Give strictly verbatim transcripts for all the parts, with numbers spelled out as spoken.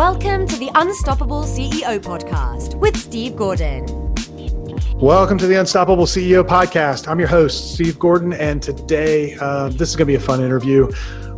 Welcome to the Unstoppable C E O Podcast with Steve Gordon. Welcome to the Unstoppable C E O Podcast. I'm your host, Steve Gordon, and today uh, this is going to be a fun interview.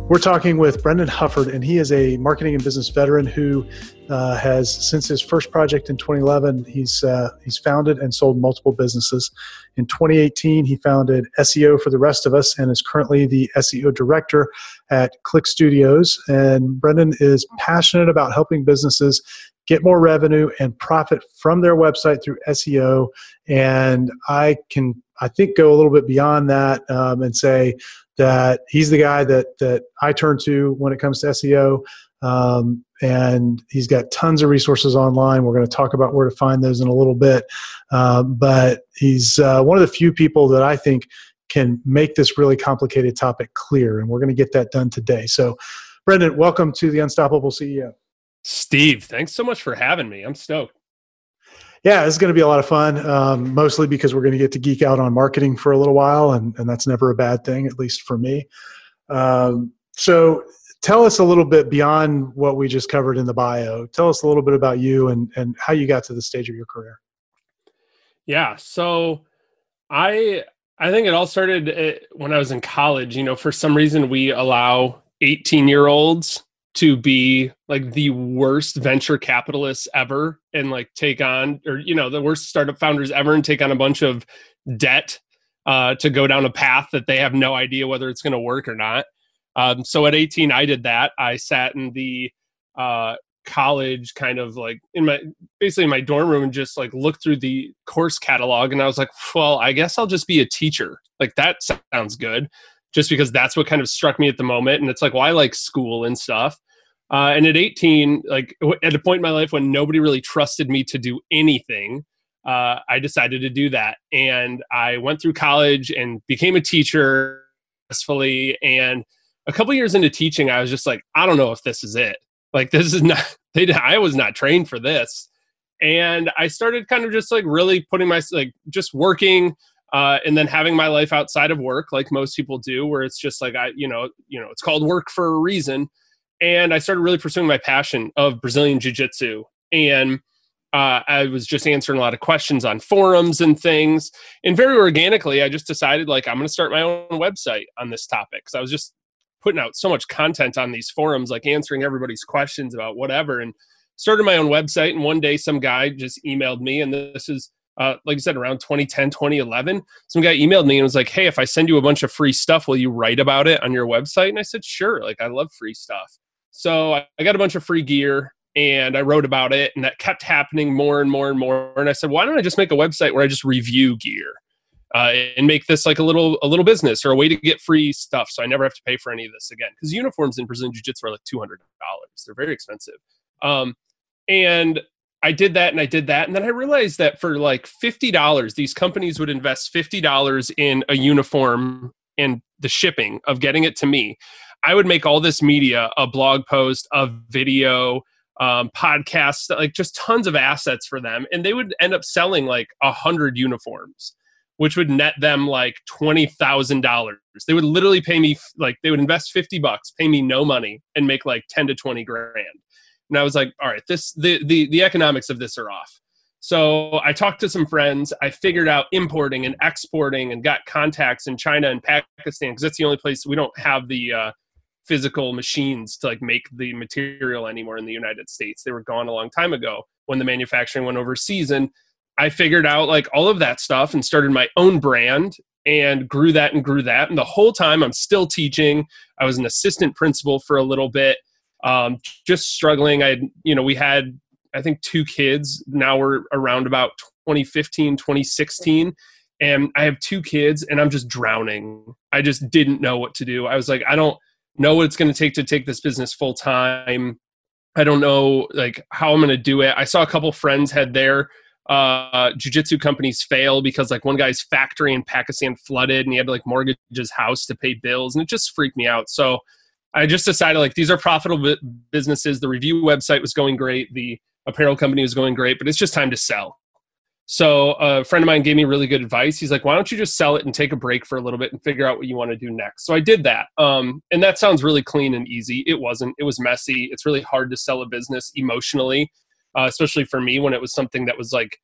We're talking with Brendan Hufford, and he is a marketing and business veteran who uh, has, since his first project in twenty eleven, he's uh, he's founded and sold multiple businesses. In twenty eighteen, he founded S E O for the Rest of Us and is currently the S E O director at Clique Studios. And Brendan is passionate about helping businesses get more revenue and profit from their website through S E O. And I can, I think, go a little bit beyond that um, and say that he's the guy that that I turn to when it comes to S E O. Um, and he's got tons of resources online. We're going to talk about where to find those in a little bit. Uh, but he's uh, one of the few people that I think can make this really complicated topic clear. And we're going to get that done today. So, Brendan, welcome to the Unstoppable C E O. Steve, thanks so much for having me. I'm stoked. Yeah, this is going to be a lot of fun, um, mostly because we're going to get to geek out on marketing for a little while, and, and that's never a bad thing, at least for me. Um, so tell us a little bit beyond what we just covered in the bio. Tell us a little bit about you and, and how you got to this stage of your career. Yeah, so I I think it all started when I was in college. You know, for some reason, we allow eighteen-year-olds to be like the worst venture capitalists ever and like take on, or, you know, the worst startup founders ever and take on a bunch of debt uh, to go down a path that they have no idea whether it's going to work or not. Um, so at eighteen, I did that. I sat in the uh, college kind of like in my, basically in my dorm room and just like looked through the course catalog. And I was like, well, I guess I'll just be a teacher. Like that sounds good. Just because that's what kind of struck me at the moment. And it's like, well, I like school and stuff. Uh, and at eighteen, like at a point in my life when nobody really trusted me to do anything, uh, I decided to do that. And I went through college and became a teacher successfully. And a couple years into teaching, I was just like, I don't know if this is it. Like, this is not, they, I was not trained for this. And I started kind of just like really putting my, like just working, Uh, and then having my life outside of work, like most people do, where it's just like, I, you know, you know, it's called work for a reason. And I started really pursuing my passion of Brazilian Jiu-Jitsu. And uh, I was just answering a lot of questions on forums and things. And very organically, I just decided, like, I'm going to start my own website on this topic. So I was just putting out so much content on these forums, like answering everybody's questions about whatever, and started my own website. And one day some guy just emailed me, and this is, Uh, like I said, around twenty ten, twenty eleven, some guy emailed me and was like, hey, if I send you a bunch of free stuff, will you write about it on your website? And I said, sure. Like, I love free stuff. So I, I got a bunch of free gear and I wrote about it, and that kept happening more and more and more. And I said, why don't I just make a website where I just review gear uh, and make this like a little, a little business or a way to get free stuff. So I never have to pay for any of this again. Cause uniforms in Brazilian Jiu-Jitsu are like two hundred dollars. They're very expensive. Um, and I did that and I did that. And then I realized that for like fifty dollars, these companies would invest fifty dollars in a uniform and the shipping of getting it to me. I would make all this media, a blog post, a video, um, podcasts, like just tons of assets for them. And they would end up selling like a hundred uniforms, which would net them like twenty thousand dollars. They would literally pay me, like they would invest fifty bucks, pay me no money and make like ten to twenty grand. And I was like, all right, this the, the the economics of this are off. So I talked to some friends. I figured out importing and exporting and got contacts in China and Pakistan because that's the only place we don't have the uh, physical machines to like make the material anymore in the United States. They were gone a long time ago when the manufacturing went overseas. And I figured out like all of that stuff and started my own brand and grew that and grew that. And the whole time I'm still teaching. I was an assistant principal for a little bit. Um, just struggling. I, you know, we had, I think two kids. Now we're around about twenty fifteen, twenty sixteen. And I have two kids and I'm just drowning. I just didn't know what to do. I was like, I don't know what it's going to take to take this business full time. I don't know like how I'm going to do it. I saw a couple friends had their, uh, jiu-jitsu companies fail because like one guy's factory in Pakistan flooded and he had to like mortgage his house to pay bills. And it just freaked me out. So I just decided like these are profitable businesses. The review website was going great. The apparel company was going great, but it's just time to sell. So a friend of mine gave me really good advice. He's like, why don't you just sell it and take a break for a little bit and figure out what you want to do next? So I did that. Um, and that sounds really clean and easy. It wasn't. It was messy. It's really hard to sell a business emotionally, uh, especially for me when it was something that was like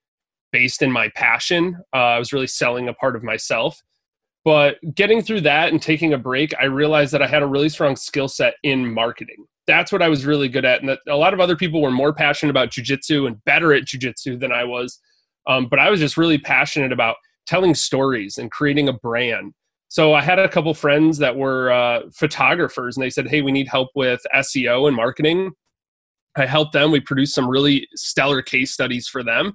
based in my passion. Uh, I was really selling a part of myself. But getting through that and taking a break, I realized that I had a really strong skill set in marketing. That's what I was really good at. And that a lot of other people were more passionate about jujitsu and better at jujitsu than I was. Um, but I was just really passionate about telling stories and creating a brand. So I had a couple friends that were uh, photographers, and they said, hey, we need help with S E O and marketing. I helped them. We produced some really stellar case studies for them.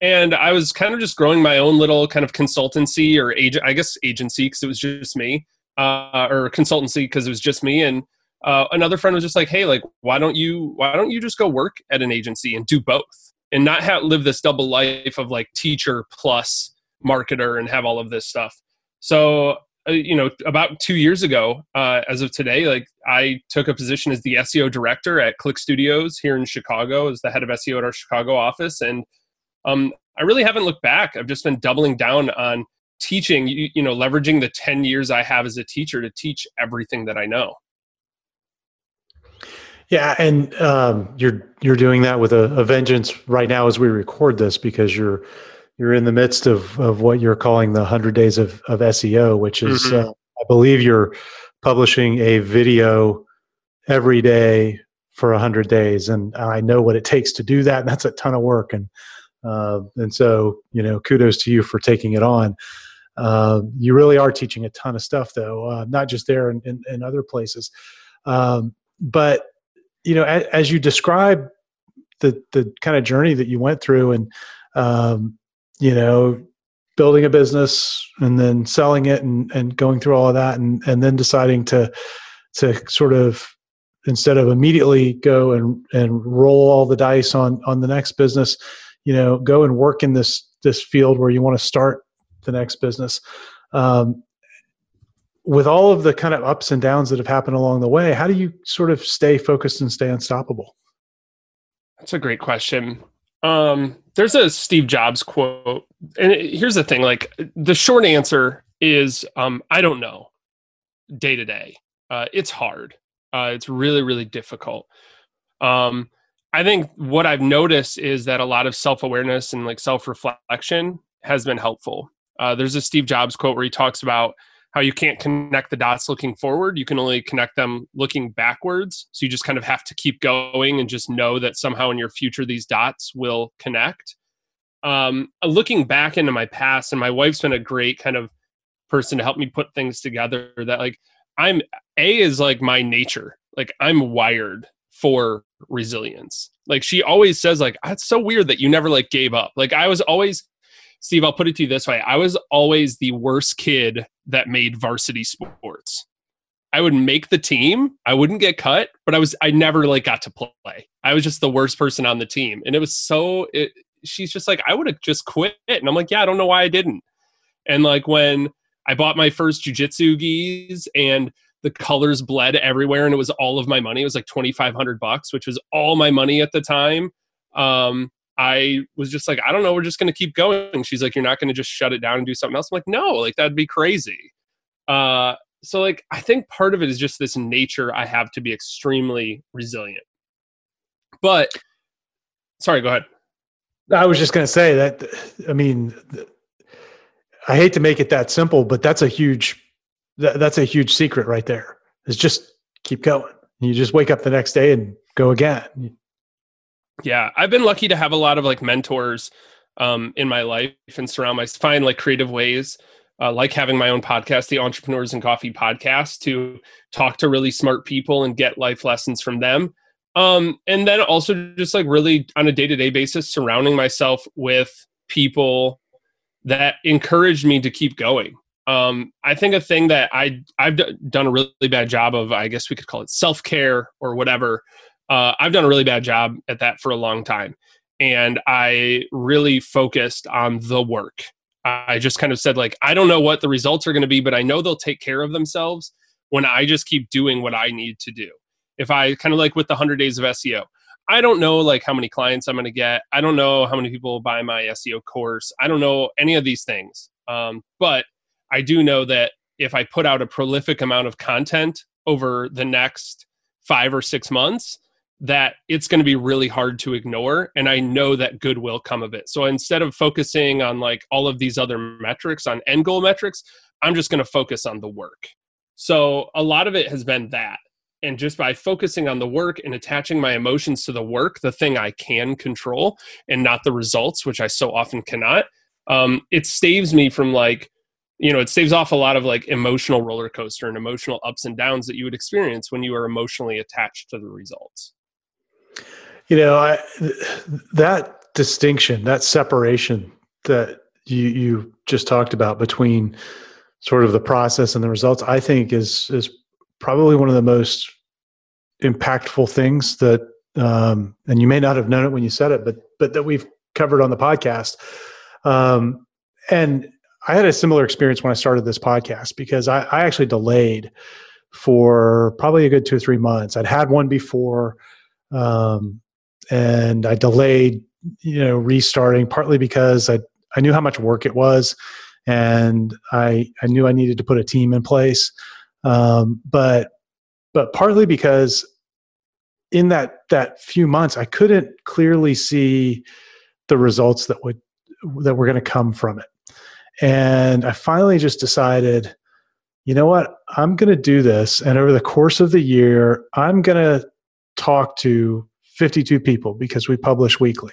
And I was kind of just growing my own little kind of consultancy or agent, I guess agency, because it was just me, uh, or consultancy because it was just me. And uh, another friend was just like, hey, like, why don't you, why don't you just go work at an agency and do both? And not have, live this double life of like teacher plus marketer and have all of this stuff. So, uh, you know, about two years ago, uh, as of today, like I took a position as the S E O director at Clique Studios here in Chicago, as the head of S E O at our Chicago office. And um, I really haven't looked back. I've just been doubling down on teaching, you, you know, leveraging the ten years I have as a teacher to teach everything that I know. Yeah, and um, you're you're doing that with a, a vengeance right now as we record this, because you're you're in the midst of of what you're calling the one hundred days of, of S E O, which is mm-hmm. uh, I believe you're publishing a video every day for one hundred days, and I know what it takes to do that, and that's a ton of work, and uh, and so you know kudos to you for taking it on. Uh, you really are teaching a ton of stuff, though, uh, not just there and in, in, in other places, um, but. You know, as, as you describe the the kind of journey that you went through, and um, you know, building a business and then selling it, and and going through all of that, and and then deciding to to sort of instead of immediately go and and roll all the dice on on the next business, you know, go and work in this this field where you want to start the next business. Um, With all of the kind of ups and downs that have happened along the way, how do you sort of stay focused and stay unstoppable? That's a great question. Um, there's a Steve Jobs quote. And it, here's the thing, like the short answer is, um, I don't know, day to day. Uh, it's hard. Uh, it's really, really difficult. Um, I think what I've noticed is that a lot of self-awareness and like self-reflection has been helpful. Uh, there's a Steve Jobs quote where he talks about how you can't connect the dots looking forward. You can only connect them looking backwards. So you just kind of have to keep going and just know that somehow in your future, these dots will connect. Um, looking back into my past, and my wife's been a great kind of person to help me put things together, that like I'm, A is like my nature. Like I'm wired for resilience. Like she always says, like, it's so weird that you never like gave up. Like I was always, Steve, I'll put it to you this way. I was always the worst kid that made varsity sports. I would make the team. I wouldn't get cut, but I was, I never like got to play. I was just the worst person on the team. And it was so, it, she's just like, I would have just quit. And I'm like, yeah, I don't know why I didn't. And like when I bought my first jujitsu gis and the colors bled everywhere and it was all of my money, it was like twenty-five hundred bucks, which was all my money at the time. Um, I was just like, I don't know, we're just going to keep going. She's like, you're not going to just shut it down and do something else? I'm like, no, like that'd be crazy. Uh, so like, I think part of it is just this nature I have to be extremely resilient. But, sorry, go ahead. I was just going to say that, I mean, I hate to make it that simple, but that's a huge, that, that's a huge secret right there. Is just keep going. You just wake up the next day and go again. Yeah, I've been lucky to have a lot of like mentors um, in my life and surround myself, find like creative ways, uh, like having my own podcast, the Entrepreneurs in Coffee podcast, to talk to really smart people and get life lessons from them. Um, and then also just like really on a day-to-day basis, surrounding myself with people that encourage me to keep going. Um, I think a thing that I, I've d- done a really bad job of, I guess we could call it self-care or whatever. Uh, I've done a really bad job at that for a long time. And I really focused on the work. I just kind of said, like, I don't know what the results are going to be, but I know they'll take care of themselves when I just keep doing what I need to do. If I kind of like with the one hundred days of S E O, I don't know like how many clients I'm going to get. I don't know how many people will buy my S E O course. I don't know any of these things. Um, but I do know that if I put out a prolific amount of content over the next five or six months, that it's going to be really hard to ignore. And I know that good will come of it. So instead of focusing on like all of these other metrics, on end goal metrics, I'm just going to focus on the work. So a lot of it has been that. And just by focusing on the work and attaching my emotions to the work, the thing I can control and not the results, which I so often cannot, um, it staves me from like, you know, it staves off a lot of like emotional roller coaster and emotional ups and downs that you would experience when you are emotionally attached to the results. You know, I, that distinction, that separation that you, you just talked about between sort of the process and the results, I think is, is probably one of the most impactful things that, um, and you may not have known it when you said it, but, but that we've covered on the podcast. Um, and I had a similar experience when I started this podcast, because I, I actually delayed for probably a good two or three months. I'd had one before, um, and I delayed, you know, restarting partly because I, I knew how much work it was, and I, I knew I needed to put a team in place. Um, but, but partly because in that, that few months, I couldn't clearly see the results that would, that were going to come from it. And I finally just decided, you know what, I'm going to do this. And over the course of the year, I'm going to talk to fifty-two people, because we publish weekly.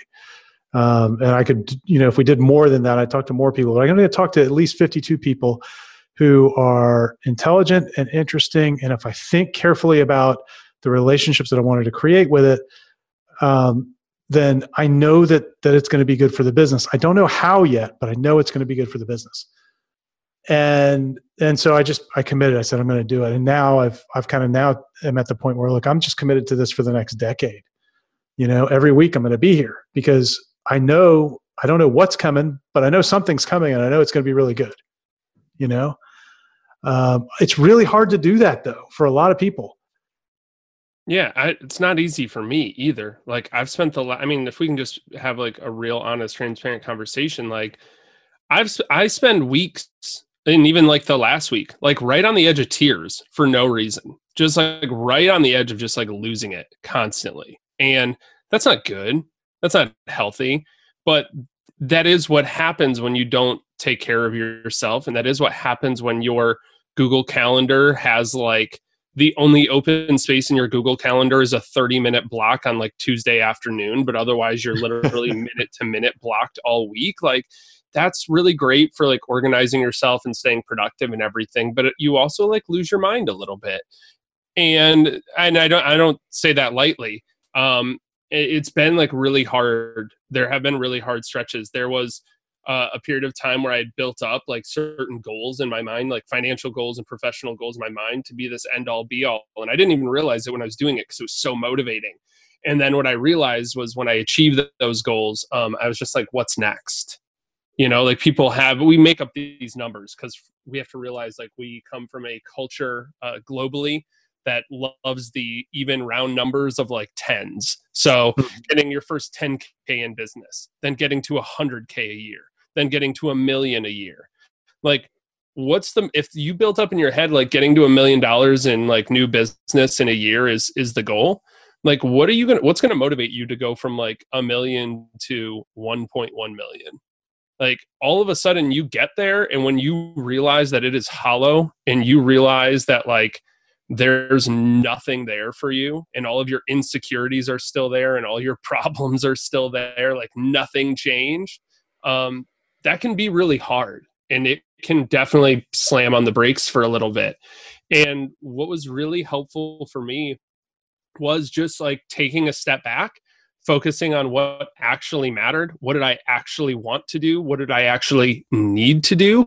Um, and I could, you know, if we did more than that, I'd talk to more people, but I'm going to talk to at least fifty-two people who are intelligent and interesting. And if I think carefully about the relationships that I wanted to create with it, um, then I know that that it's going to be good for the business. I don't know how yet, but I know it's going to be good for the business. And and so I just I committed. I said I'm going to do it. And now I've I've kind of now am at the point where, look, I'm just committed to this for the next decade. You know, every week I'm going to be here, because I know I don't know what's coming, but I know something's coming, and I know it's going to be really good. You know, um, it's really hard to do that though for a lot of people. Yeah, I, it's not easy for me either. Like I've spent the, I mean, if we can just have like a real, honest, transparent conversation, like I've I spend weeks, and even like the last week, like right on the edge of tears for no reason, just like right on the edge of just like losing it constantly, and that's not good. That's not healthy, but that is what happens when you don't take care of yourself. And that is what happens when your Google Calendar has like the only open space in your Google Calendar is a thirty minute block on like Tuesday afternoon, but otherwise you're literally minute to minute blocked all week. Like that's really great for like organizing yourself and staying productive and everything. But you also like lose your mind a little bit. And, and I don't, I don't say that lightly. Um, It's been like really hard. There have been really hard stretches. There was uh, a period of time where I had built up like certain goals in my mind, like financial goals and professional goals in my mind to be this end all be all. And I didn't even realize it when I was doing it, because it was so motivating. And then what I realized was when I achieved those goals, um, I was just like, what's next? You know, like people have, we make up these numbers because we have to realize like we come from a culture uh, globally that loves the even round numbers of like tens. So getting your first ten K in business, then getting to one hundred K a year, then getting to a million a year. Like what's the, if you built up in your head, like getting to a million dollars in like new business in a year is, is the goal. Like, what are you going to, what's going to motivate you to go from like a million to one point one million? Like all of a sudden you get there. And when you realize that it is hollow, and you realize that like, there's nothing there for you, and all of your insecurities are still there, and all your problems are still there, like nothing changed. Um, that can be really hard, and it can definitely slam on the brakes for a little bit. And what was really helpful for me was just like taking a step back, focusing on what actually mattered. What did I actually want to do? What did I actually need to do?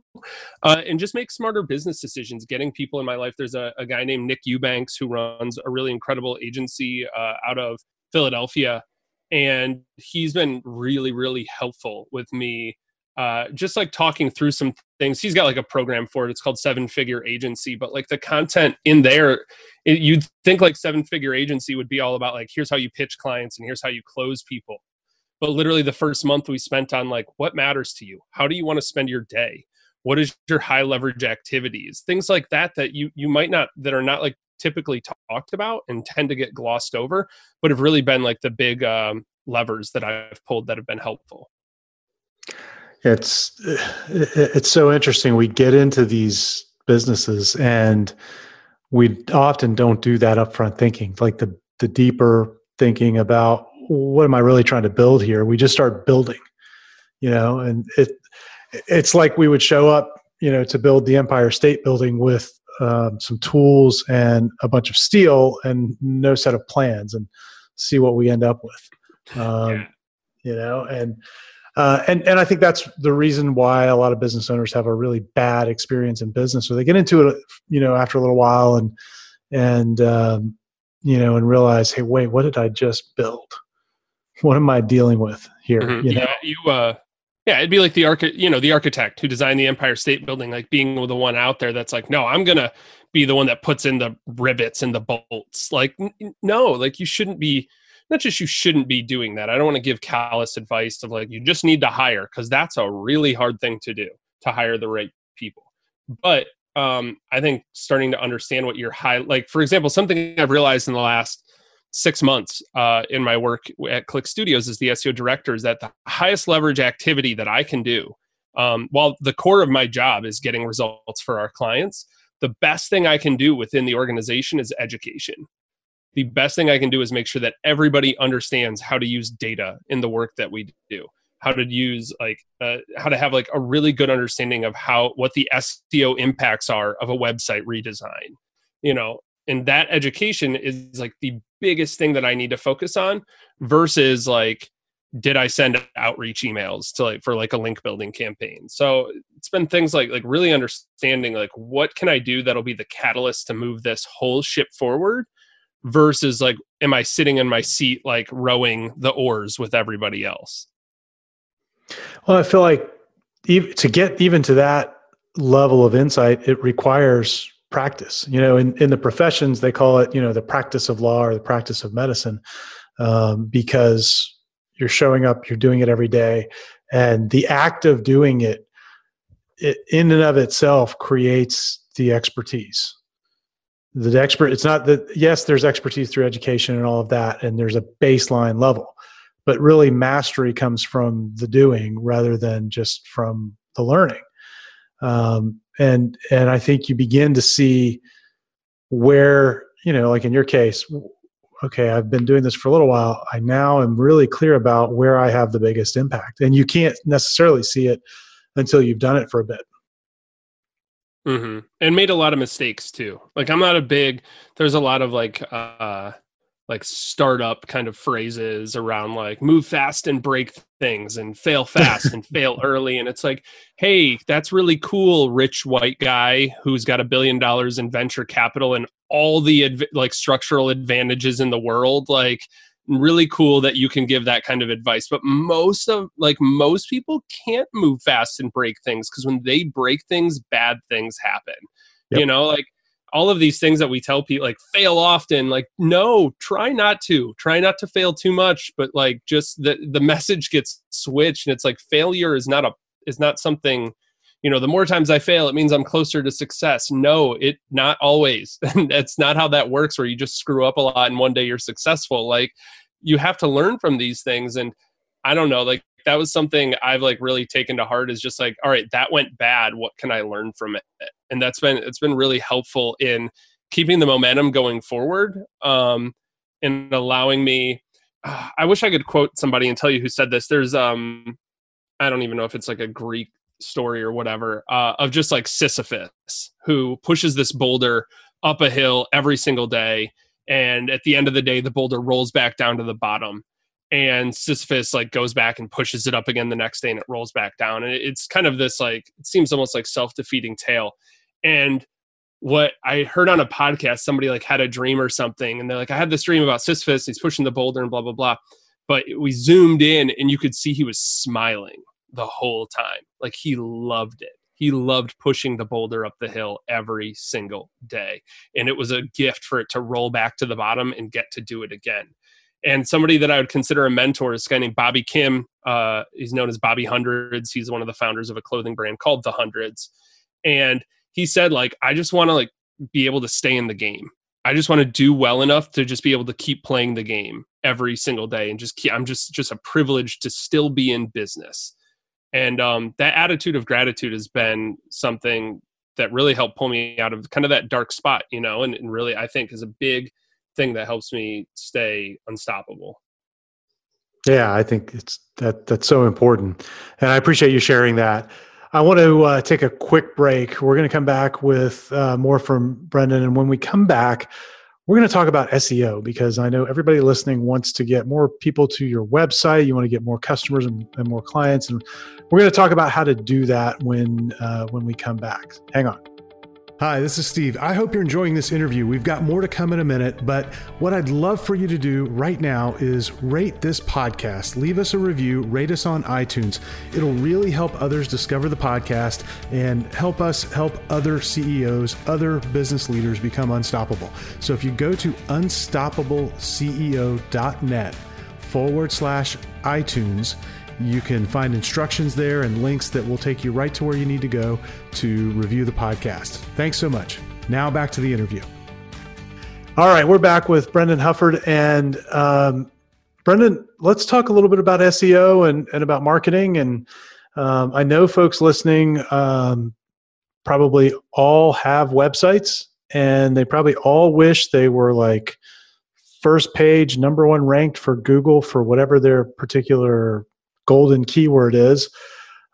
Uh, and just make smarter business decisions, getting people in my life. There's a, a guy named Nick Eubanks who runs a really incredible agency uh, out of Philadelphia. And he's been really, really helpful with me uh, just like talking through some things. He's got like a program for it. It's called Seven Figure Agency, but like the content in there, it, you'd think like Seven Figure Agency would be all about like, here's how you pitch clients and here's how you close people. But literally the first month we spent on like, what matters to you? How do you want to spend your day? What is your high leverage activities? Things like that, that you, you might not, that are not like typically talked about and tend to get glossed over, but have really been like the big um, levers that I've pulled that have been helpful. It's, it's so interesting. We get into these businesses and we often don't do that upfront thinking, like the, the deeper thinking about what am I really trying to build here? We just start building, you know, and it, it's like we would show up, you know, to build the Empire State Building with Um, some tools and a bunch of steel and no set of plans and see what we end up with. Um, yeah. You know, and, uh, and, and I think that's the reason why a lot of business owners have a really bad experience in business. So they get into it, you know, after a little while and, and, um, you know, and realize, hey, wait, what did I just build? What am I dealing with here? Mm-hmm. You know? Yeah, you, uh, Yeah, it'd be like the archi- you know, the architect who designed the Empire State Building, like being the one out there that's like, no, I'm going to be the one that puts in the rivets and the bolts. Like, n- no, like you shouldn't be, not just you shouldn't be doing that. I don't want to give callous advice of like, you just need to hire, because that's a really hard thing to do, to hire the right people. But um, I think starting to understand what your high, like, for example, something I've realized in the last six months uh, in my work at Clique Studios as the S E O director is that the highest leverage activity that I can do, um, while the core of my job is getting results for our clients, the best thing I can do within the organization is education. The best thing I can do is make sure that everybody understands how to use data in the work that we do, how to use like, uh, how to have like a really good understanding of how, what the S E O impacts are of a website redesign, you know. And that education is like the biggest thing that I need to focus on versus like, did I send outreach emails to like, for like a link building campaign? So it's been things like, like really understanding, like, what can I do that'll be the catalyst to move this whole ship forward versus like, am I sitting in my seat, like rowing the oars with everybody else? Well, I feel like even, to get even to that level of insight, it requires practice. You know, in, in the professions, they call it, you know, the practice of law or the practice of medicine, um, because you're showing up, you're doing it every day. And the act of doing it, it in and of itself creates the expertise. The expert, it's not that, yes, there's expertise through education and all of that, and there's a baseline level, but really mastery comes from the doing rather than just from the learning. Um, And and I think you begin to see where, you know, like in your case, okay, I've been doing this for a little while. I now am really clear about where I have the biggest impact. And you can't necessarily see it until you've done it for a bit. Mm-hmm. And made a lot of mistakes too. Like I'm not a big, there's a lot of like, uh, like startup kind of phrases around like move fast and break things and fail fast and fail early. And it's like, hey, that's really cool, rich white guy who's got a billion dollars in venture capital and all the adv- like structural advantages in the world. Like really cool that you can give that kind of advice. But most of like most people can't move fast and break things, because when they break things, bad things happen. Yep. You know, like, all of these things that we tell people, like fail often, like, no, try not to, try not to fail too much. But like, just the, the message gets switched, and it's like failure is not a, is not something, you know, the more times I fail, it means I'm closer to success. No, it not always. That's not how that works, where you just screw up a lot and one day you're successful. Like you have to learn from these things. And I don't know, like that was something I've like really taken to heart, is just like, all right, that went bad. What can I learn from it? And that's been, it's been really helpful in keeping the momentum going forward, um, and allowing me, uh, I wish I could quote somebody and tell you who said this. There's, um, I don't even know if it's like a Greek story or whatever, uh, of just like Sisyphus, who pushes this boulder up a hill every single day. And at the end of the day, the boulder rolls back down to the bottom. And Sisyphus like goes back and pushes it up again the next day, and it rolls back down. And it's kind of this like, it seems almost like self-defeating tale. And what I heard on a podcast, somebody like had a dream or something, and they're like, I had this dream about Sisyphus, he's pushing the boulder and blah, blah, blah. But we zoomed in and you could see he was smiling. the whole time. Like, he loved it. He loved pushing the boulder up the hill every single day. And it was a gift for it to roll back to the bottom and get to do it again. And somebody that I would consider a mentor is this guy named Bobby Kim. Uh, he's known as Bobby Hundreds. He's one of the founders of a clothing brand called The Hundreds. And he said, like, I just want to like be able to stay in the game. I just want to do well enough to just be able to keep playing the game every single day. And just keep, I'm just, just a privilege to still be in business. And um, that attitude of gratitude has been something that really helped pull me out of kind of that dark spot, you know, and, and really, I think, is a big thing that helps me stay unstoppable. Yeah, I think it's that that's so important. And I appreciate you sharing that. I want to uh, take a quick break. We're going to come back with uh, more from Brendan. And when we come back, we're going to talk about S E O, because I know everybody listening wants to get more people to your website. You want to get more customers and, and more clients. And we're going to talk about how to do that when, uh, when we come back. Hang on. Hi, this is Steve. I hope you're enjoying this interview. We've got more to come in a minute, but what I'd love for you to do right now is rate this podcast. Leave us a review, rate us on iTunes. It'll really help others discover the podcast and help us help other C E Os, other business leaders become unstoppable. So if you go to unstoppable c e o dot net forward slash iTunes, you can find instructions there and links that will take you right to where you need to go to review the podcast. Thanks so much. Now back to the interview. All right, we're back with Brendan Hufford. And um, Brendan, let's talk a little bit about S E O and, and about marketing. And um, I know folks listening um, probably all have websites, and they probably all wish they were like first page, number one ranked for Google for whatever their particular golden keyword is.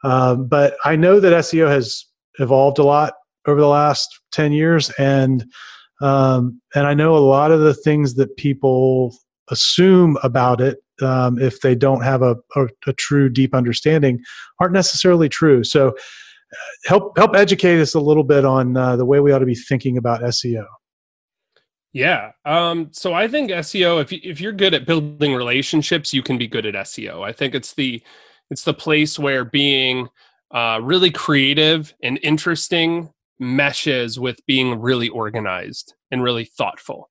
Um, but I know that S E O has evolved a lot over the last ten years. And, um, and I know a lot of the things that people assume about it, um, if they don't have a, a, a true deep understanding, aren't necessarily true. So help, help educate us a little bit on uh, the way we ought to be thinking about S E O. Yeah. Um, so I think S E O, if you, if you're good at building relationships, you can be good at S E O. I think it's the, it's the place where being uh, really creative and interesting meshes with being really organized and really thoughtful.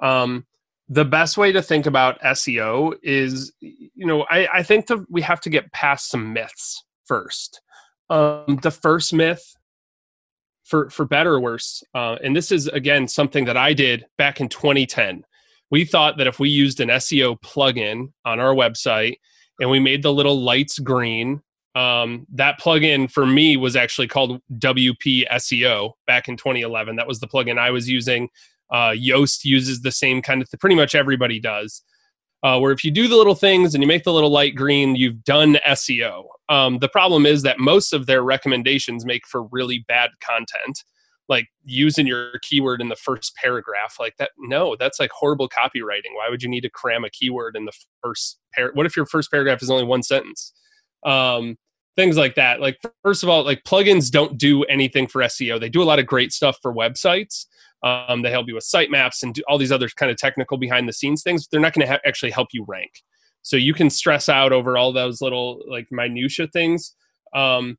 Um, the best way to think about S E O is, you know, I, I think that we have to get past some myths first. Um, the first myth, For for better or worse, uh, and this is, again, something that I did back in twenty ten. We thought that if we used an S E O plugin on our website and we made the little lights green, um, that plugin for me was actually called W P S E O back in twenty eleven. That was the plugin I was using. Uh, Yoast uses the same kind of thing. Pretty much everybody does. Uh, where if you do the little things and you make the little light green, you've done S E O. Um, the problem is that most of their recommendations make for really bad content, like using your keyword in the first paragraph. Like that, no, that's like horrible copywriting. Why would you need to cram a keyword in the first paragraph? What if your first paragraph is only one sentence? Um, things like that. Like, first of all, like plugins don't do anything for S E O. They do a lot of great stuff for websites. Um, they help you with sitemaps and do all these other kind of technical behind the scenes things. They're not going to ha- actually help you rank. So you can stress out over all those little like minutia things. Um,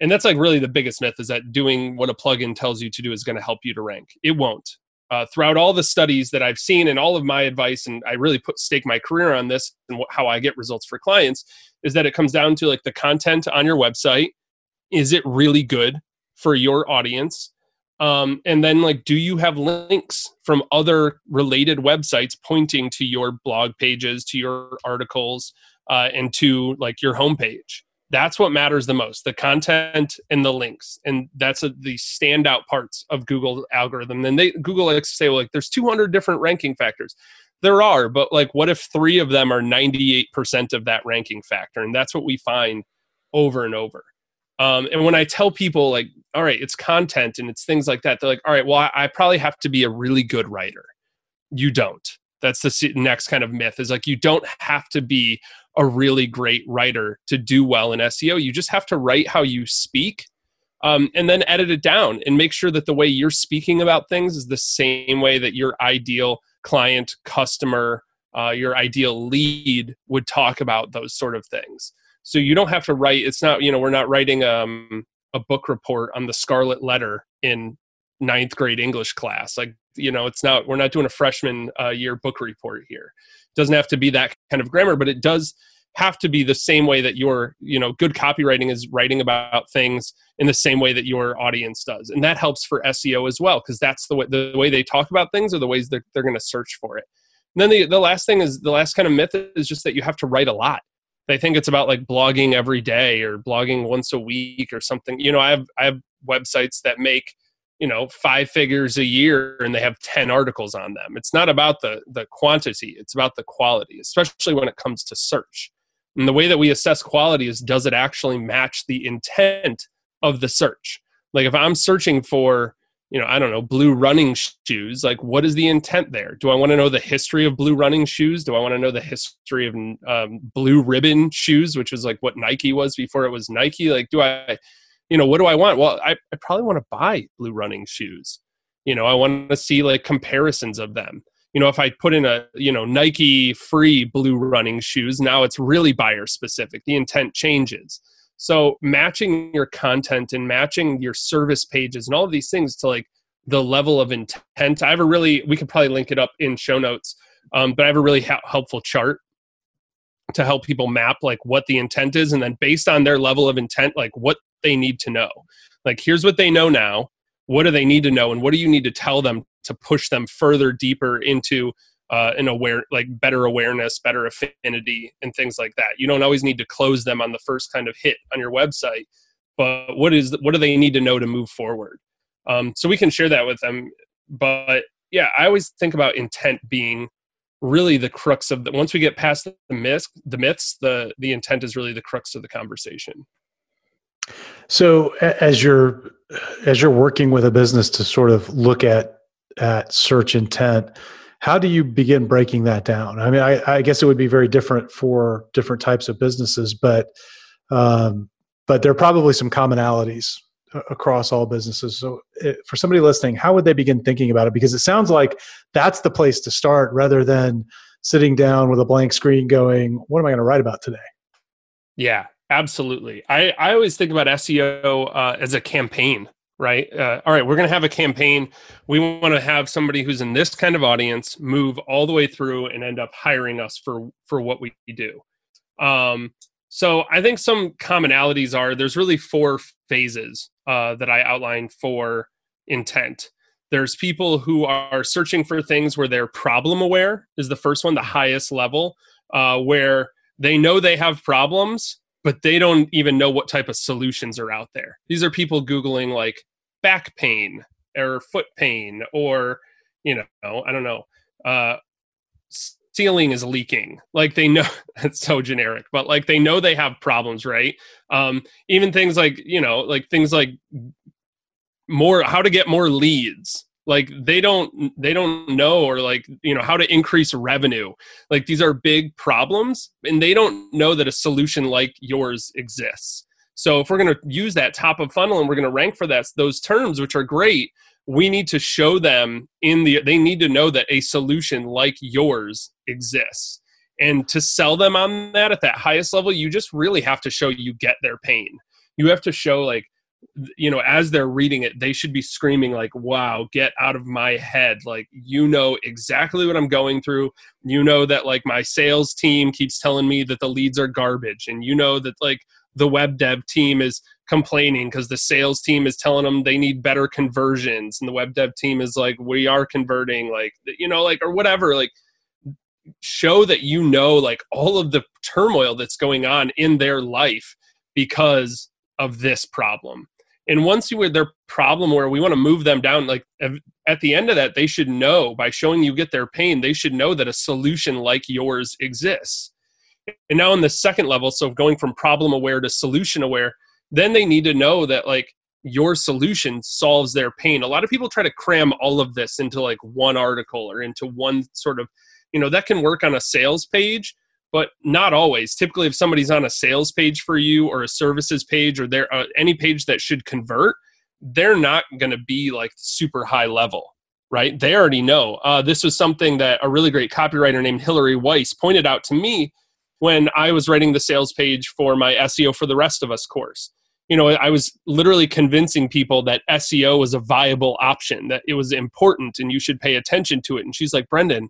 and that's like really the biggest myth, is that doing what a plugin tells you to do is going to help you to rank. It won't. Uh, throughout all the studies that I've seen and all of my advice, and I really put stake my career on this and wh- how I get results for clients, is that it comes down to like the content on your website. Is it really good for your audience? Um, and then like, do you have links from other related websites pointing to your blog pages, to your articles, uh, and to like your homepage? That's what matters the most, the content and the links. And that's a, the standout parts of Google's algorithm. Then they, Google likes to say, well, like, there's two hundred different ranking factors. There are, but like, what if three of them are ninety-eight percent of that ranking factor? And that's what we find over and over. Um, and when I tell people like, all right, it's content and it's things like that, they're like, all right, well, I, I probably have to be a really good writer. You don't. That's the next kind of myth, is like, you don't have to be a really great writer to do well in S E O. You just have to write how you speak, um, and then edit it down and make sure that the way you're speaking about things is the same way that your ideal client, customer, uh, your ideal lead would talk about those sort of things. So you don't have to write, it's not, you know, we're not writing um, a book report on the scarlet letter in ninth grade English class. Like, you know, it's not, we're not doing a freshman uh, year book report here. It doesn't have to be that kind of grammar, but it does have to be the same way that your, you know, good copywriting is writing about things in the same way that your audience does. And that helps for S E O as well, because that's the way, the way they talk about things or the ways that they're going to search for it. And then the, the last thing is, the last kind of myth is just that you have to write a lot. They think it's about like blogging every day or blogging once a week or something. You know, I have, I have websites that make, you know, five figures a year and they have ten articles on them. It's not about the the quantity, it's about the quality, especially when it comes to search. And the way that we assess quality is, does it actually match the intent of the search? Like if I'm searching for, you know, I don't know, blue running shoes, like what is the intent there? Do I want to know the history of blue running shoes? Do I want to know the history of um, blue ribbon shoes, which is like what Nike was before it was Nike? Like, do I, you know, what do I want? Well, I, I probably want to buy blue running shoes. You know, I want to see like comparisons of them. You know, if I put in a, you know, Nike free blue running shoes, now it's really buyer specific. The intent changes. So matching your content and matching your service pages and all of these things to like the level of intent. I have a really, we could probably link it up in show notes, um, but I have a really ha- helpful chart to help people map like what the intent is. And then based on their level of intent, like what they need to know, like here's what they know now, what do they need to know? And what do you need to tell them to push them further deeper into Uh, an aware, like better awareness, better affinity, and things like that. You don't always need to close them on the first kind of hit on your website, but what is, what do they need to know to move forward? Um, so we can share that with them. But yeah, I always think about intent being really the crux of the, once we get past the myths, the myths, the, the intent is really the crux of the conversation. So as you're, as you're working with a business to sort of look at, at search intent, how do you begin breaking that down? I mean, I, I guess it would be very different for different types of businesses, but um, but there are probably some commonalities across all businesses. So it, for somebody listening, how would they begin thinking about it? Because it sounds like that's the place to start rather than sitting down with a blank screen going, what am I going to write about today? Yeah, absolutely. I, I always think about S E O uh, as a campaign. Right? Uh, all right, we're going to have a campaign. We want to have somebody who's in this kind of audience move all the way through and end up hiring us for, for what we do. Um, so I think some commonalities are, there's really four phases uh, that I outlined for intent. There's people who are searching for things where they're problem aware is the first one, the highest level, uh, where they know they have problems, but they don't even know what type of solutions are out there. These are people Googling like back pain or foot pain, or, you know, I don't know, uh, ceiling is leaking. Like they know, it's so generic, but like they know they have problems, right? Um, even things like, you know, like things like more, how to get more leads. Like they don't, they don't know, or like, you know, how to increase revenue. Like these are big problems and they don't know that a solution like yours exists. So if we're going to use that top of funnel and we're going to rank for that, those terms, which are great, we need to show them in the, they need to know that a solution like yours exists. And to sell them on that at that highest level, you just really have to show you get their pain. You have to show like, you know, as they're reading it, they should be screaming like, wow, get out of my head. Like, you know exactly what I'm going through. You know that like my sales team keeps telling me that the leads are garbage. And you know that like the web dev team is complaining because the sales team is telling them they need better conversions. And the web dev team is like, we are converting, like, you know, like, or whatever, like show that, you know, like all of the turmoil that's going on in their life because of this problem. And once you were their problem where we want to move them down, like at the end of that, they should know by showing you get their pain, they should know that a solution like yours exists. And now on the second level, so going from problem aware to solution aware, then they need to know that like your solution solves their pain. A lot of people try to cram all of this into like one article or into one sort of, you know, that can work on a sales page, but not always. Typically, if somebody's on a sales page for you or a services page or there uh, any page that should convert, they're not going to be like super high level, right? They already know. Uh, this was something that a really great copywriter named Hillary Weiss pointed out to me. when I was writing the sales page for my S E O for the rest of us course. You know, I was literally convincing people that S E O was a viable option, that it was important and you should pay attention to it. And she's like, Brendan,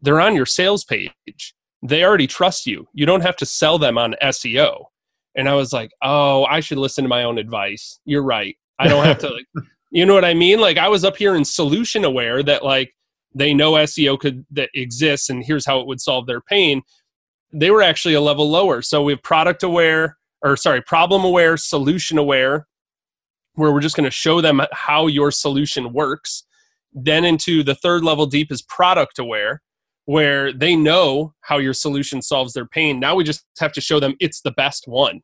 they're on your sales page. They already trust you. You don't have to sell them on S E O. And I was like, oh, I should listen to my own advice. You're right. I don't have to, like, you know what I mean? Like, I was up here in solution aware that, like, they know S E O could that exists and here's how it would solve their pain. They were actually a level lower. So we have product aware, or sorry, problem aware, solution aware, where we're just going to show them how your solution works. Then into the third level deep is product aware, where they know how your solution solves their pain. Now we just have to show them it's the best one.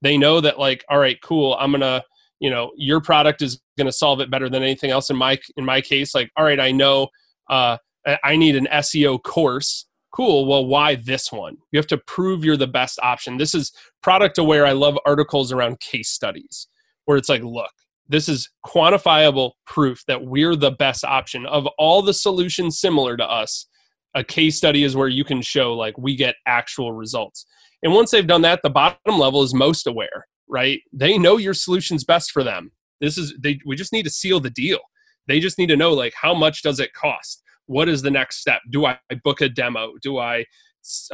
They know that, like, all right, cool, I'm going to, you know, your product is going to solve it better than anything else. In my, in my case, like, all right, I know uh, I need an S E O course. Cool. Well, why this one? You have to prove you're the best option. This is product aware. I love articles around case studies where it's like, look, this is quantifiable proof that we're the best option of all the solutions similar to us. A case study is where you can show, like, we get actual results. And once they've done that, the bottom level is most aware, right? They know your solution's best for them. This is, they, we just need to seal the deal. They just need to know, like, how much does it cost? What is the next step? Do I book a demo? Do I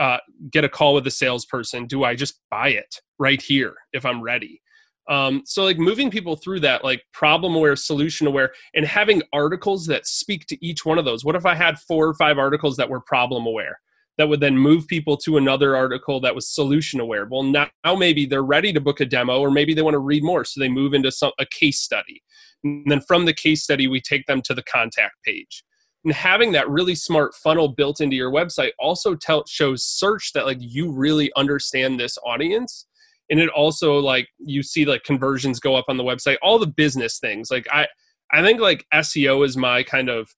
uh, get a call with a salesperson? Do I just buy it right here if I'm ready? Um, so like moving people through that, like problem aware, solution aware, and having articles that speak to each one of those. What if I had four or five articles that were problem aware that would then move people to another article that was solution aware? Well, now maybe they're ready to book a demo, or maybe they want to read more. So they move into some, a case study. And then from the case study, we take them to the contact page. And having that really smart funnel built into your website also tell, shows search that, like, you really understand this audience. And it also, like, you see, like, conversions go up on the website, all the business things. Like, I, I think, like, S E O is my kind of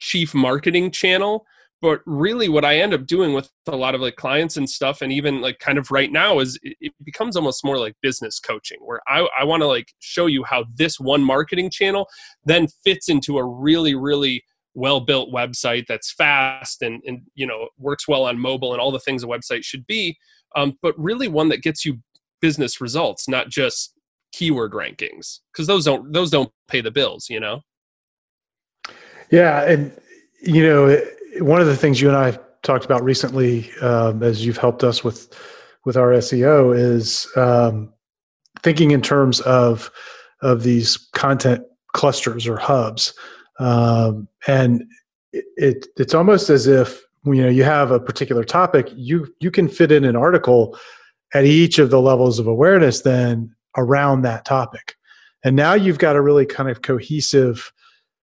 chief marketing channel, but really what I end up doing with a lot of, like, clients and stuff, and even, like, kind of right now, is it, it becomes almost more like business coaching, where I, I want to, like, show you how this one marketing channel then fits into a really, really well-built website that's fast and, and, you know, works well on mobile and all the things a website should be, um, but really one that gets you business results, not just keyword rankings, because those don't those don't pay the bills, you know? Yeah, and, you know, one of the things you and I talked about recently, um, as you've helped us with, with our S E O, is um, thinking in terms of, of these content clusters or hubs. Um, and it, it, it's almost as if, you know, you have a particular topic, you, you can fit in an article at each of the levels of awareness then around that topic. And now you've got a really kind of cohesive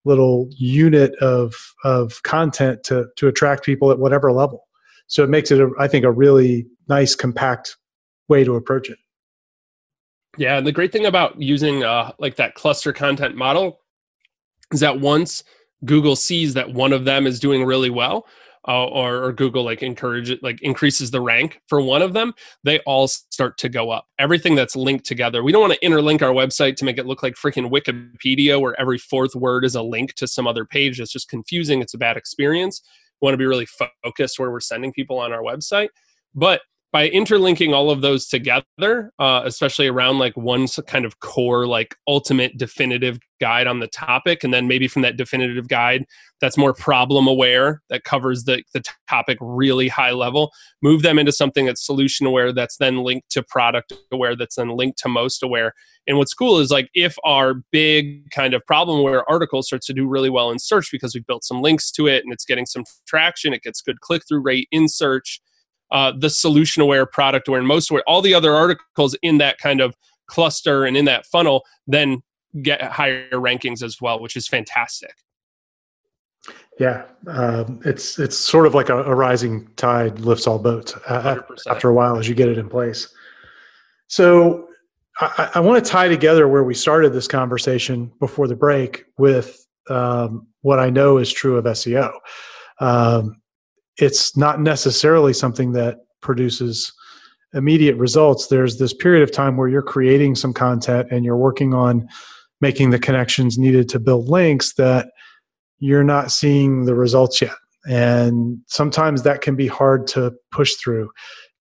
little unit of, of content to, to attract people at whatever level. So it makes it, a, I think, a really nice, compact way to approach it. Yeah. And the great thing about using, uh, like that cluster content model, is that once Google sees that one of them is doing really well, uh, or, or Google like encourages, like increases the rank for one of them, they all start to go up. Everything that's linked together. We don't want to interlink our website to make it look like freaking Wikipedia, where every fourth word is a link to some other page. It's just confusing. It's a bad experience. We want to be really focused where we're sending people on our website. But by interlinking all of those together, uh, especially around like one kind of core, like ultimate definitive guide on the topic. And then maybe from that definitive guide, that's more problem aware, that covers the, the topic really high level, move them into something that's solution aware, that's then linked to product aware, that's then linked to most aware. And what's cool is, like, if our big kind of problem aware article starts to do really well in search because we've built some links to it and it's getting some traction, it gets good click-through rate in search, Uh, the solution aware, product aware, and most aware, all the other articles in that kind of cluster and in that funnel then get higher rankings as well, which is fantastic. Yeah, um, it's it's sort of like a, a rising tide lifts all boats uh, after a while as you get it in place. So I, I want to tie together where we started this conversation before the break with um, what I know is true of S E O. Um, It's not necessarily something that produces immediate results. There's this period of time where you're creating some content and you're working on making the connections needed to build links that you're not seeing the results yet. And sometimes that can be hard to push through.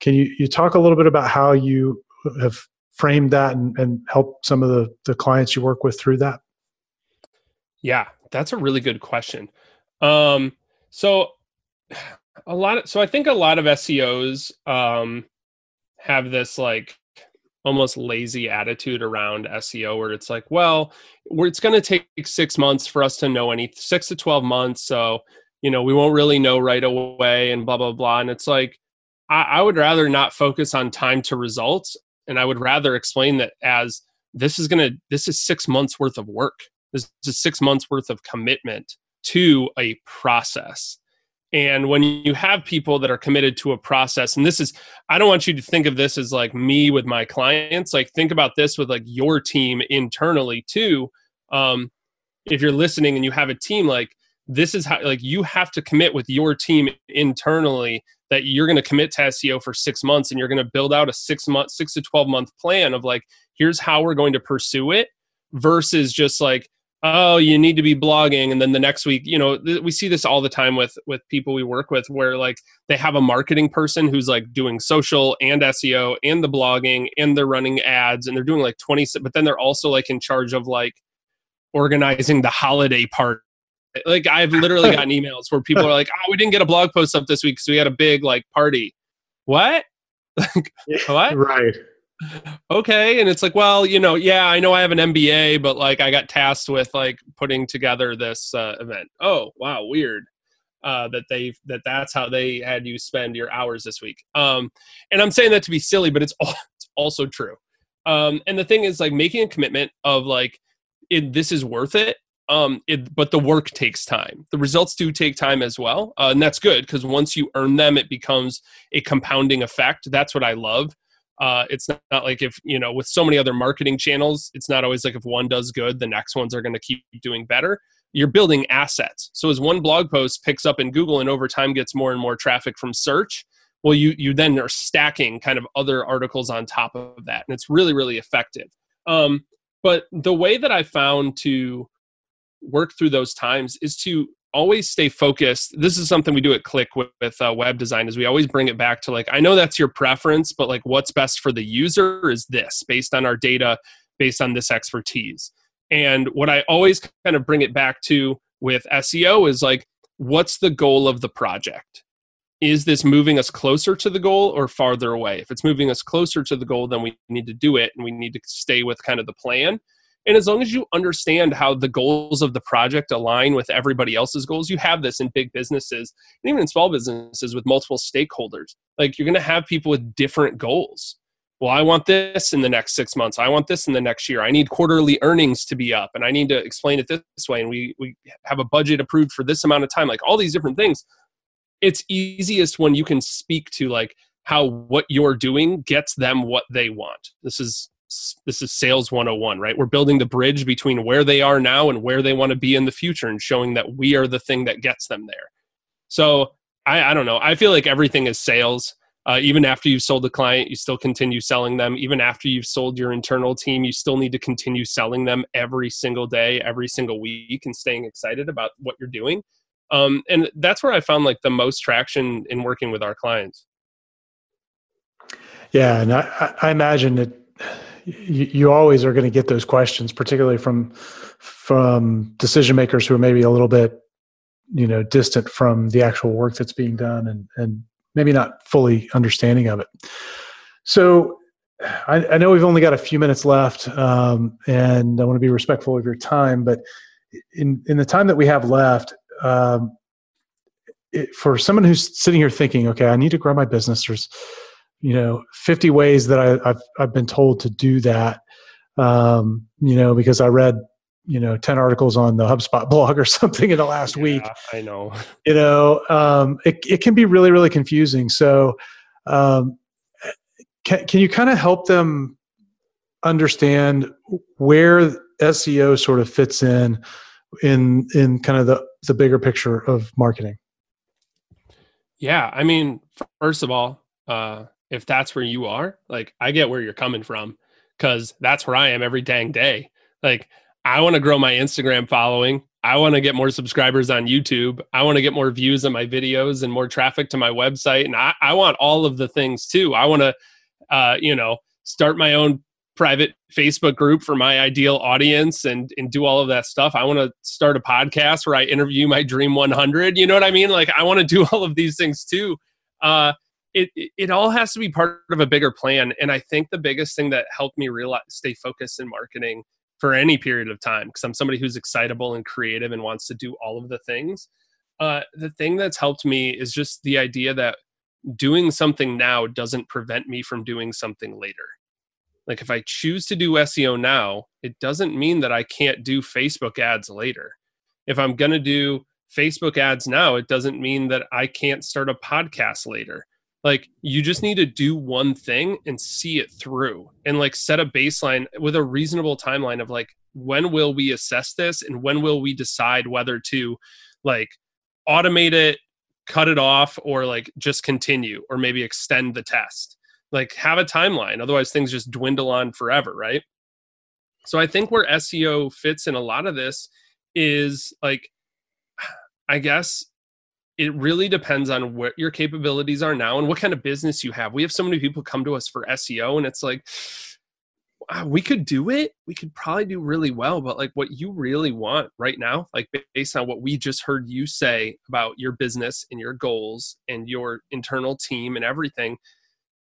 Can you, you talk a little bit about how you have framed that and, and help some of the, the clients you work with through that? Yeah, that's a really good question. Um, so a lot of, so I think a lot of S E Os um, have this like almost lazy attitude around S E O where it's like, well, we're, it's going to take six months for us to know any six to twelve months. So, you know, we won't really know right away and blah, blah, blah. And it's like, I, I would rather not focus on time to results. And I would rather explain that as this is going to, this is six months worth of work. This is six months worth of commitment to a process. And when you have people that are committed to a process, and this is, I don't want you to think of this as like me with my clients, like think about this with like your team internally too. Um, if you're listening and you have a team, like this is how, like you have to commit with your team internally that you're going to commit to S E O for six months and you're going to build out a six month, six to twelve month plan of like, here's how we're going to pursue it versus just like, oh, you need to be blogging. And then the next week, you know, th- we see this all the time with, with people we work with where like they have a marketing person who's like doing social and S E O and the blogging and they're running ads and they're doing like twenty, but then they're also like in charge of like organizing the holiday party. Like I've literally gotten emails where people are like, oh, we didn't get a blog post up this week because we had a big like party. What? Like what? Right. Okay. And it's like, well, you know, yeah, I know I have an M B A, but like I got tasked with like putting together this uh, event. Oh, wow. Weird. Uh, that they, that that's how they had you spend your hours this week. Um, and I'm saying that to be silly, but it's, all, it's also true. Um, and the thing is like making a commitment of like, it, this is worth it. Um, it, but the work takes time. The results do take time as well. Uh, and that's good because once you earn them, it becomes a compounding effect. That's what I love. Uh, it's not, not like if, you know, with so many other marketing channels, it's not always like if one does good, the next ones are going to keep doing better. You're building assets. So as one blog post picks up in Google and over time gets more and more traffic from search, well, you, you then are stacking kind of other articles on top of that. And it's really, really effective. Um, but the way that I found to work through those times is to always stay focused. This is something we do at Clique with, with uh, web design is we always bring it back to like, I know that's your preference, but like what's best for the user is this based on our data, based on this expertise. And what I always kind of bring it back to with S E O is like, what's the goal of the project? Is this moving us closer to the goal or farther away? If it's moving us closer to the goal, then we need to do it and we need to stay with kind of the plan. And as long as you understand how the goals of the project align with everybody else's goals, you have this in big businesses and even in small businesses with multiple stakeholders. Like you're going to have people with different goals. Well, I want this in the next six months. I want this in the next year. I need quarterly earnings to be up and I need to explain it this way. And we, we have a budget approved for this amount of time, like all these different things. It's easiest when you can speak to like how what you're doing gets them what they want. This is This is sales one oh one, right? We're building the bridge between where they are now and where they want to be in the future and showing that we are the thing that gets them there. So I, I don't know. I feel like everything is sales. Uh, even after you've sold the client, you still continue selling them. Even after you've sold your internal team, you still need to continue selling them every single day, every single week and staying excited about what you're doing. Um, and that's where I found like the most traction in working with our clients. Yeah. And I, I imagine that You, you always are going to get those questions, particularly from from decision makers who are maybe a little bit, you know, distant from the actual work that's being done and and maybe not fully understanding of it. So I, I know we've only got a few minutes left, um, and I want to be respectful of your time. But in in the time that we have left, um, it, for someone who's sitting here thinking, okay, I need to grow my business. There's you know, fifty ways that I, I've, I've been told to do that, um, you know, because I read, you know, ten articles on the HubSpot blog or something in the last yeah, week. I know. You know, um, it, it can be really, really confusing. So um, can, can you kind of help them understand where S E O sort of fits in, in, in kind of the, the bigger picture of marketing? Yeah. I mean, first of all, uh, if that's where you are, like I get where you're coming from because that's where I am every dang day. Like I want to grow my Instagram following. I want to get more subscribers on YouTube. I want to get more views on my videos and more traffic to my website. And I, I want all of the things too. I want to, uh, you know, start my own private Facebook group for my ideal audience and, and do all of that stuff. I want to start a podcast where I interview my dream one hundred. You know what I mean? Like, I want to do all of these things too. Uh, it, it all has to be part of a bigger plan. And I think the biggest thing that helped me realize, stay focused in marketing for any period of time, because I'm somebody who's excitable and creative and wants to do all of the things. Uh, the thing that's helped me is just the idea that doing something now doesn't prevent me from doing something later. Like, if I choose to do S E O now, it doesn't mean that I can't do Facebook ads later. If I'm going to do Facebook ads now, it doesn't mean that I can't start a podcast later. Like, you just need to do one thing and see it through, and like set a baseline with a reasonable timeline of like, when will we assess this? And when will we decide whether to like automate it, cut it off, or like just continue, or maybe extend the test, like have a timeline. Otherwise things just dwindle on forever. Right. So I think where S E O fits in a lot of this is like, I guess, it really depends on what your capabilities are now and what kind of business you have. We have so many people come to us for S E O, and it's like, wow, we could do it. We could probably do really well, but like what you really want right now, like based on what we just heard you say about your business and your goals and your internal team and everything,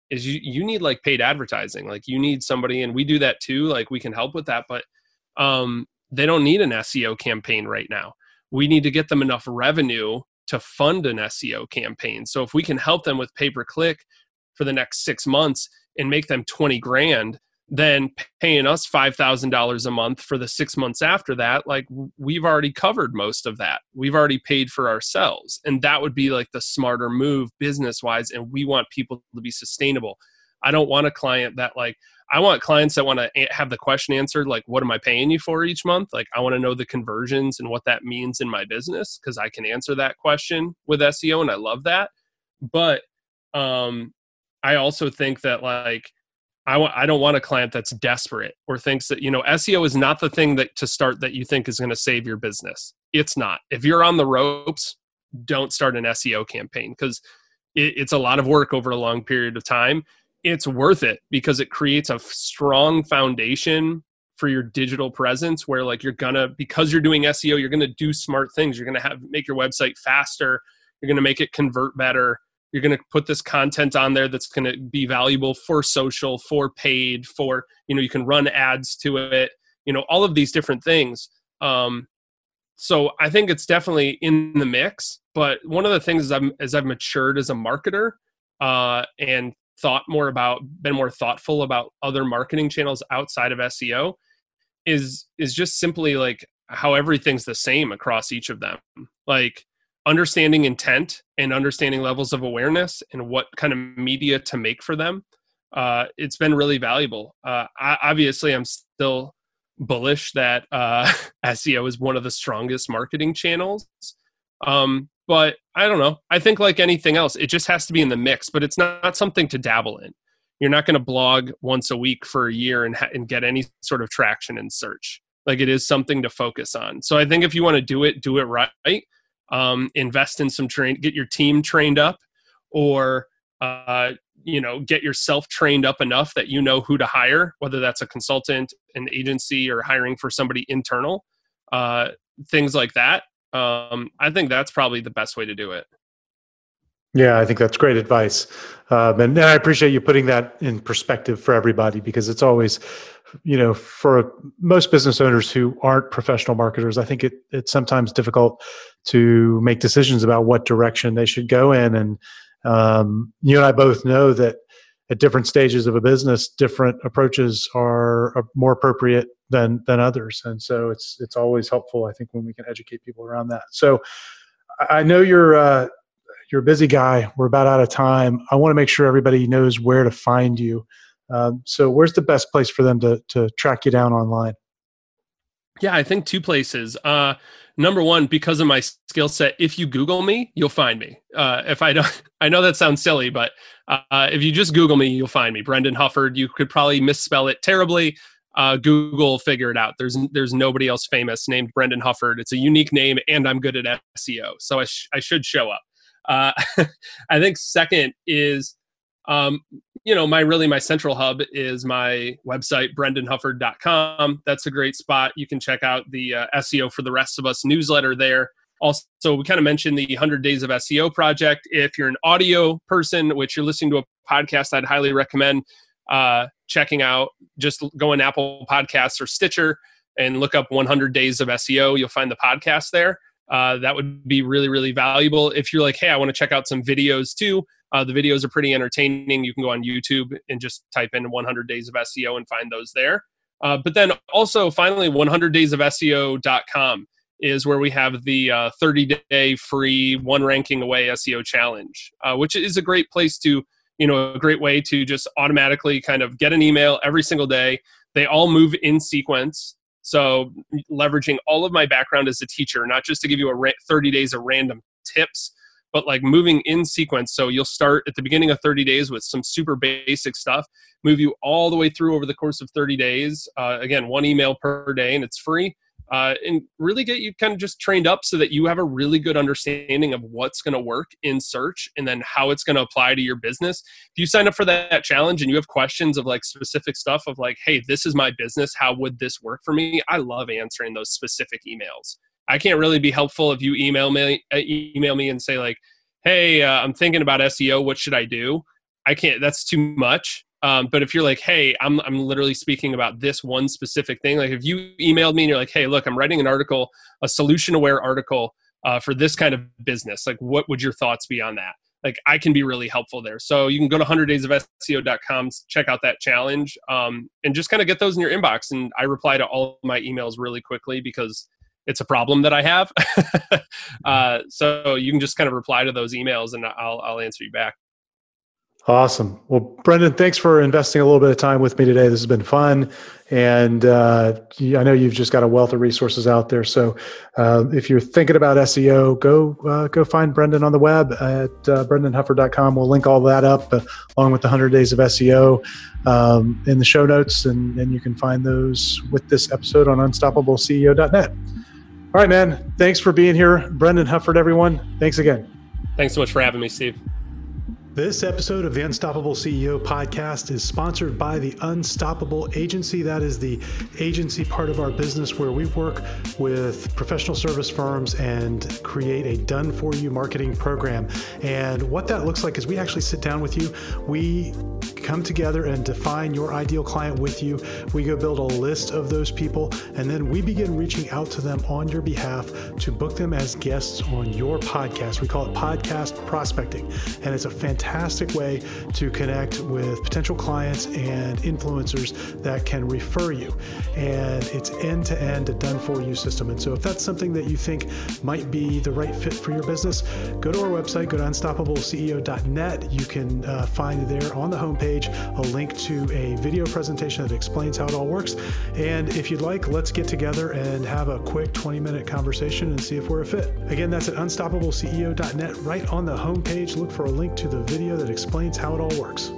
is you, you need like paid advertising. Like you need somebody, and we do that too. Like we can help with that, but um, they don't need an S E O campaign right now. We need to get them enough revenue to fund an S E O campaign. So if we can help them with pay-per-click for the next six months and make them twenty grand, then paying us five thousand dollars a month for the six months after that, like we've already covered most of that. We've already paid for ourselves. And that would be like the smarter move business-wise. And we want people to be sustainable. I don't want a client that like, I want clients that want to have the question answered, like, what am I paying you for each month? Like, I want to know the conversions and what that means in my business, because I can answer that question with S E O, and I love that. But um, I also think that, like, I, w- I don't want a client that's desperate or thinks that, you know, S E O is not the thing that to start that you think is going to save your business. It's not. If you're on the ropes, don't start an S E O campaign, because it, it's a lot of work over a long period of time. It's worth it because it creates a strong foundation for your digital presence where like you're gonna, because you're doing S E O, you're going to do smart things. You're going to have, make your website faster. You're going to make it convert better. You're going to put this content on there that's going to be valuable for social, for paid, for, you know, you can run ads to it, you know, all of these different things. Um, so I think it's definitely in the mix, but one of the things is I'm, as I've matured as a marketer uh, and thought more about, been more thoughtful about other marketing channels outside of S E O is, is just simply like how everything's the same across each of them. Like understanding intent and understanding levels of awareness and what kind of media to make for them. Uh, it's been really valuable. Uh, I, obviously I'm still bullish that uh, S E O is one of the strongest marketing channels. Um, But I don't know. I think like anything else, it just has to be in the mix, but it's not, not something to dabble in. You're not going to blog once a week for a year and, ha- and get any sort of traction in search. Like it is something to focus on. So I think if you want to do it, do it right. Um, invest in some train, get your team trained up, or uh, you know, get yourself trained up enough that you know who to hire, whether that's a consultant, an agency, or hiring for somebody internal, uh, things like that. Um, I think that's probably the best way to do it. Yeah, I think that's great advice. Um, and, and I appreciate you putting that in perspective for everybody, because it's always, you know, for most business owners who aren't professional marketers, I think it, it's sometimes difficult to make decisions about what direction they should go in. And um, you and I both know that at different stages of a business, different approaches are more appropriate than than others. And so it's it's always helpful, I think, when we can educate people around that. So I know you're, uh, you're a busy guy. We're about out of time. I want to make sure everybody knows where to find you. Um, so where's the best place for them to to track you down online? Yeah, I think two places. Uh, number one, because of my skill set, if you Google me, you'll find me. Uh, if I don't, I know that sounds silly, but uh, if you just Google me, you'll find me. Brendan Hufford, you could probably misspell it terribly. uh, Google figure it out. There's there's nobody else famous named Brendan Hufford. It's a unique name, and I'm good at S E O, so I, sh- I should show up. Uh, I think second is, um, you know, my really my central hub is my website, brendan hufford dot com. That's a great spot. You can check out the uh, S E O for the Rest of Us newsletter there. Also, we kind of mentioned the one hundred days of S E O project. If you're an audio person, which you're listening to a podcast, I'd highly recommend uh, checking out. Just go on Apple Podcasts or Stitcher and look up one hundred days of S E O. You'll find the podcast there. Uh, that would be really, really valuable. If you're like, hey, I want to check out some videos too. Uh, the videos are pretty entertaining. You can go on YouTube and just type in one hundred days of S E O and find those there. Uh, but then also, finally, one hundred days of S E O dot com. Is where we have the uh, thirty-day free one ranking away S E O challenge, uh, which is a great place to, you know, a great way to just automatically kind of get an email every single day. They all move in sequence. So leveraging all of my background as a teacher, not just to give you a ra- thirty days of random tips, but like moving in sequence. So you'll start at the beginning of thirty days with some super basic stuff, move you all the way through over the course of thirty days. Uh, again, one email per day, and it's free. Uh, and really get you kind of just trained up so that you have a really good understanding of what's going to work in search and then how it's going to apply to your business. If you sign up for that challenge and you have questions of like specific stuff of like, hey, this is my business, how would this work for me? I love answering those specific emails. I can't really be helpful if you email me, email me and say like, hey, uh, I'm thinking about S E O. What should I do? I can't, that's too much. Um, but if you're like, hey, I'm I'm literally speaking about this one specific thing. Like if you emailed me and you're like, hey, look, I'm writing an article, a solution aware article uh, for this kind of business. Like what would your thoughts be on that? Like I can be really helpful there. So you can go to one hundred days of S E O dot com, check out that challenge um, and just kind of get those in your inbox. And I reply to all of my emails really quickly because it's a problem that I have. uh, so you can just kind of reply to those emails and I'll I'll answer you back. Awesome. Well, Brendan, thanks for investing a little bit of time with me today. This has been fun. And uh, I know you've just got a wealth of resources out there. So uh, if you're thinking about S E O, go uh, go find Brendan on the web at uh, brendan hufford dot com. We'll link all that up uh, along with the one hundred days of S E O um, in the show notes. And, and you can find those with this episode on unstoppable C E O dot net. All right, man. Thanks for being here. Brendan Hufford, everyone. Thanks again. Thanks so much for having me, Steve. This episode of the Unstoppable C E O podcast is sponsored by the Unstoppable Agency. That is the agency part of our business where we work with professional service firms and create a done-for-you marketing program. And what that looks like is we actually sit down with you. We come together and define your ideal client with you. We go build a list of those people, and then we begin reaching out to them on your behalf to book them as guests on your podcast. We call it podcast prospecting, and it's a fantastic way to connect with potential clients and influencers that can refer you. And it's end-to-end a done-for-you system. And so if that's something that you think might be the right fit for your business, go to our website, go to unstoppable C E O dot net. You can uh, find there on the homepage a link to a video presentation that explains how it all works. And if you'd like, let's get together and have a quick twenty minute conversation and see if we're a fit. Again, that's at unstoppable C E O dot net. Right on the homepage, look for a link to the video that explains how it all works.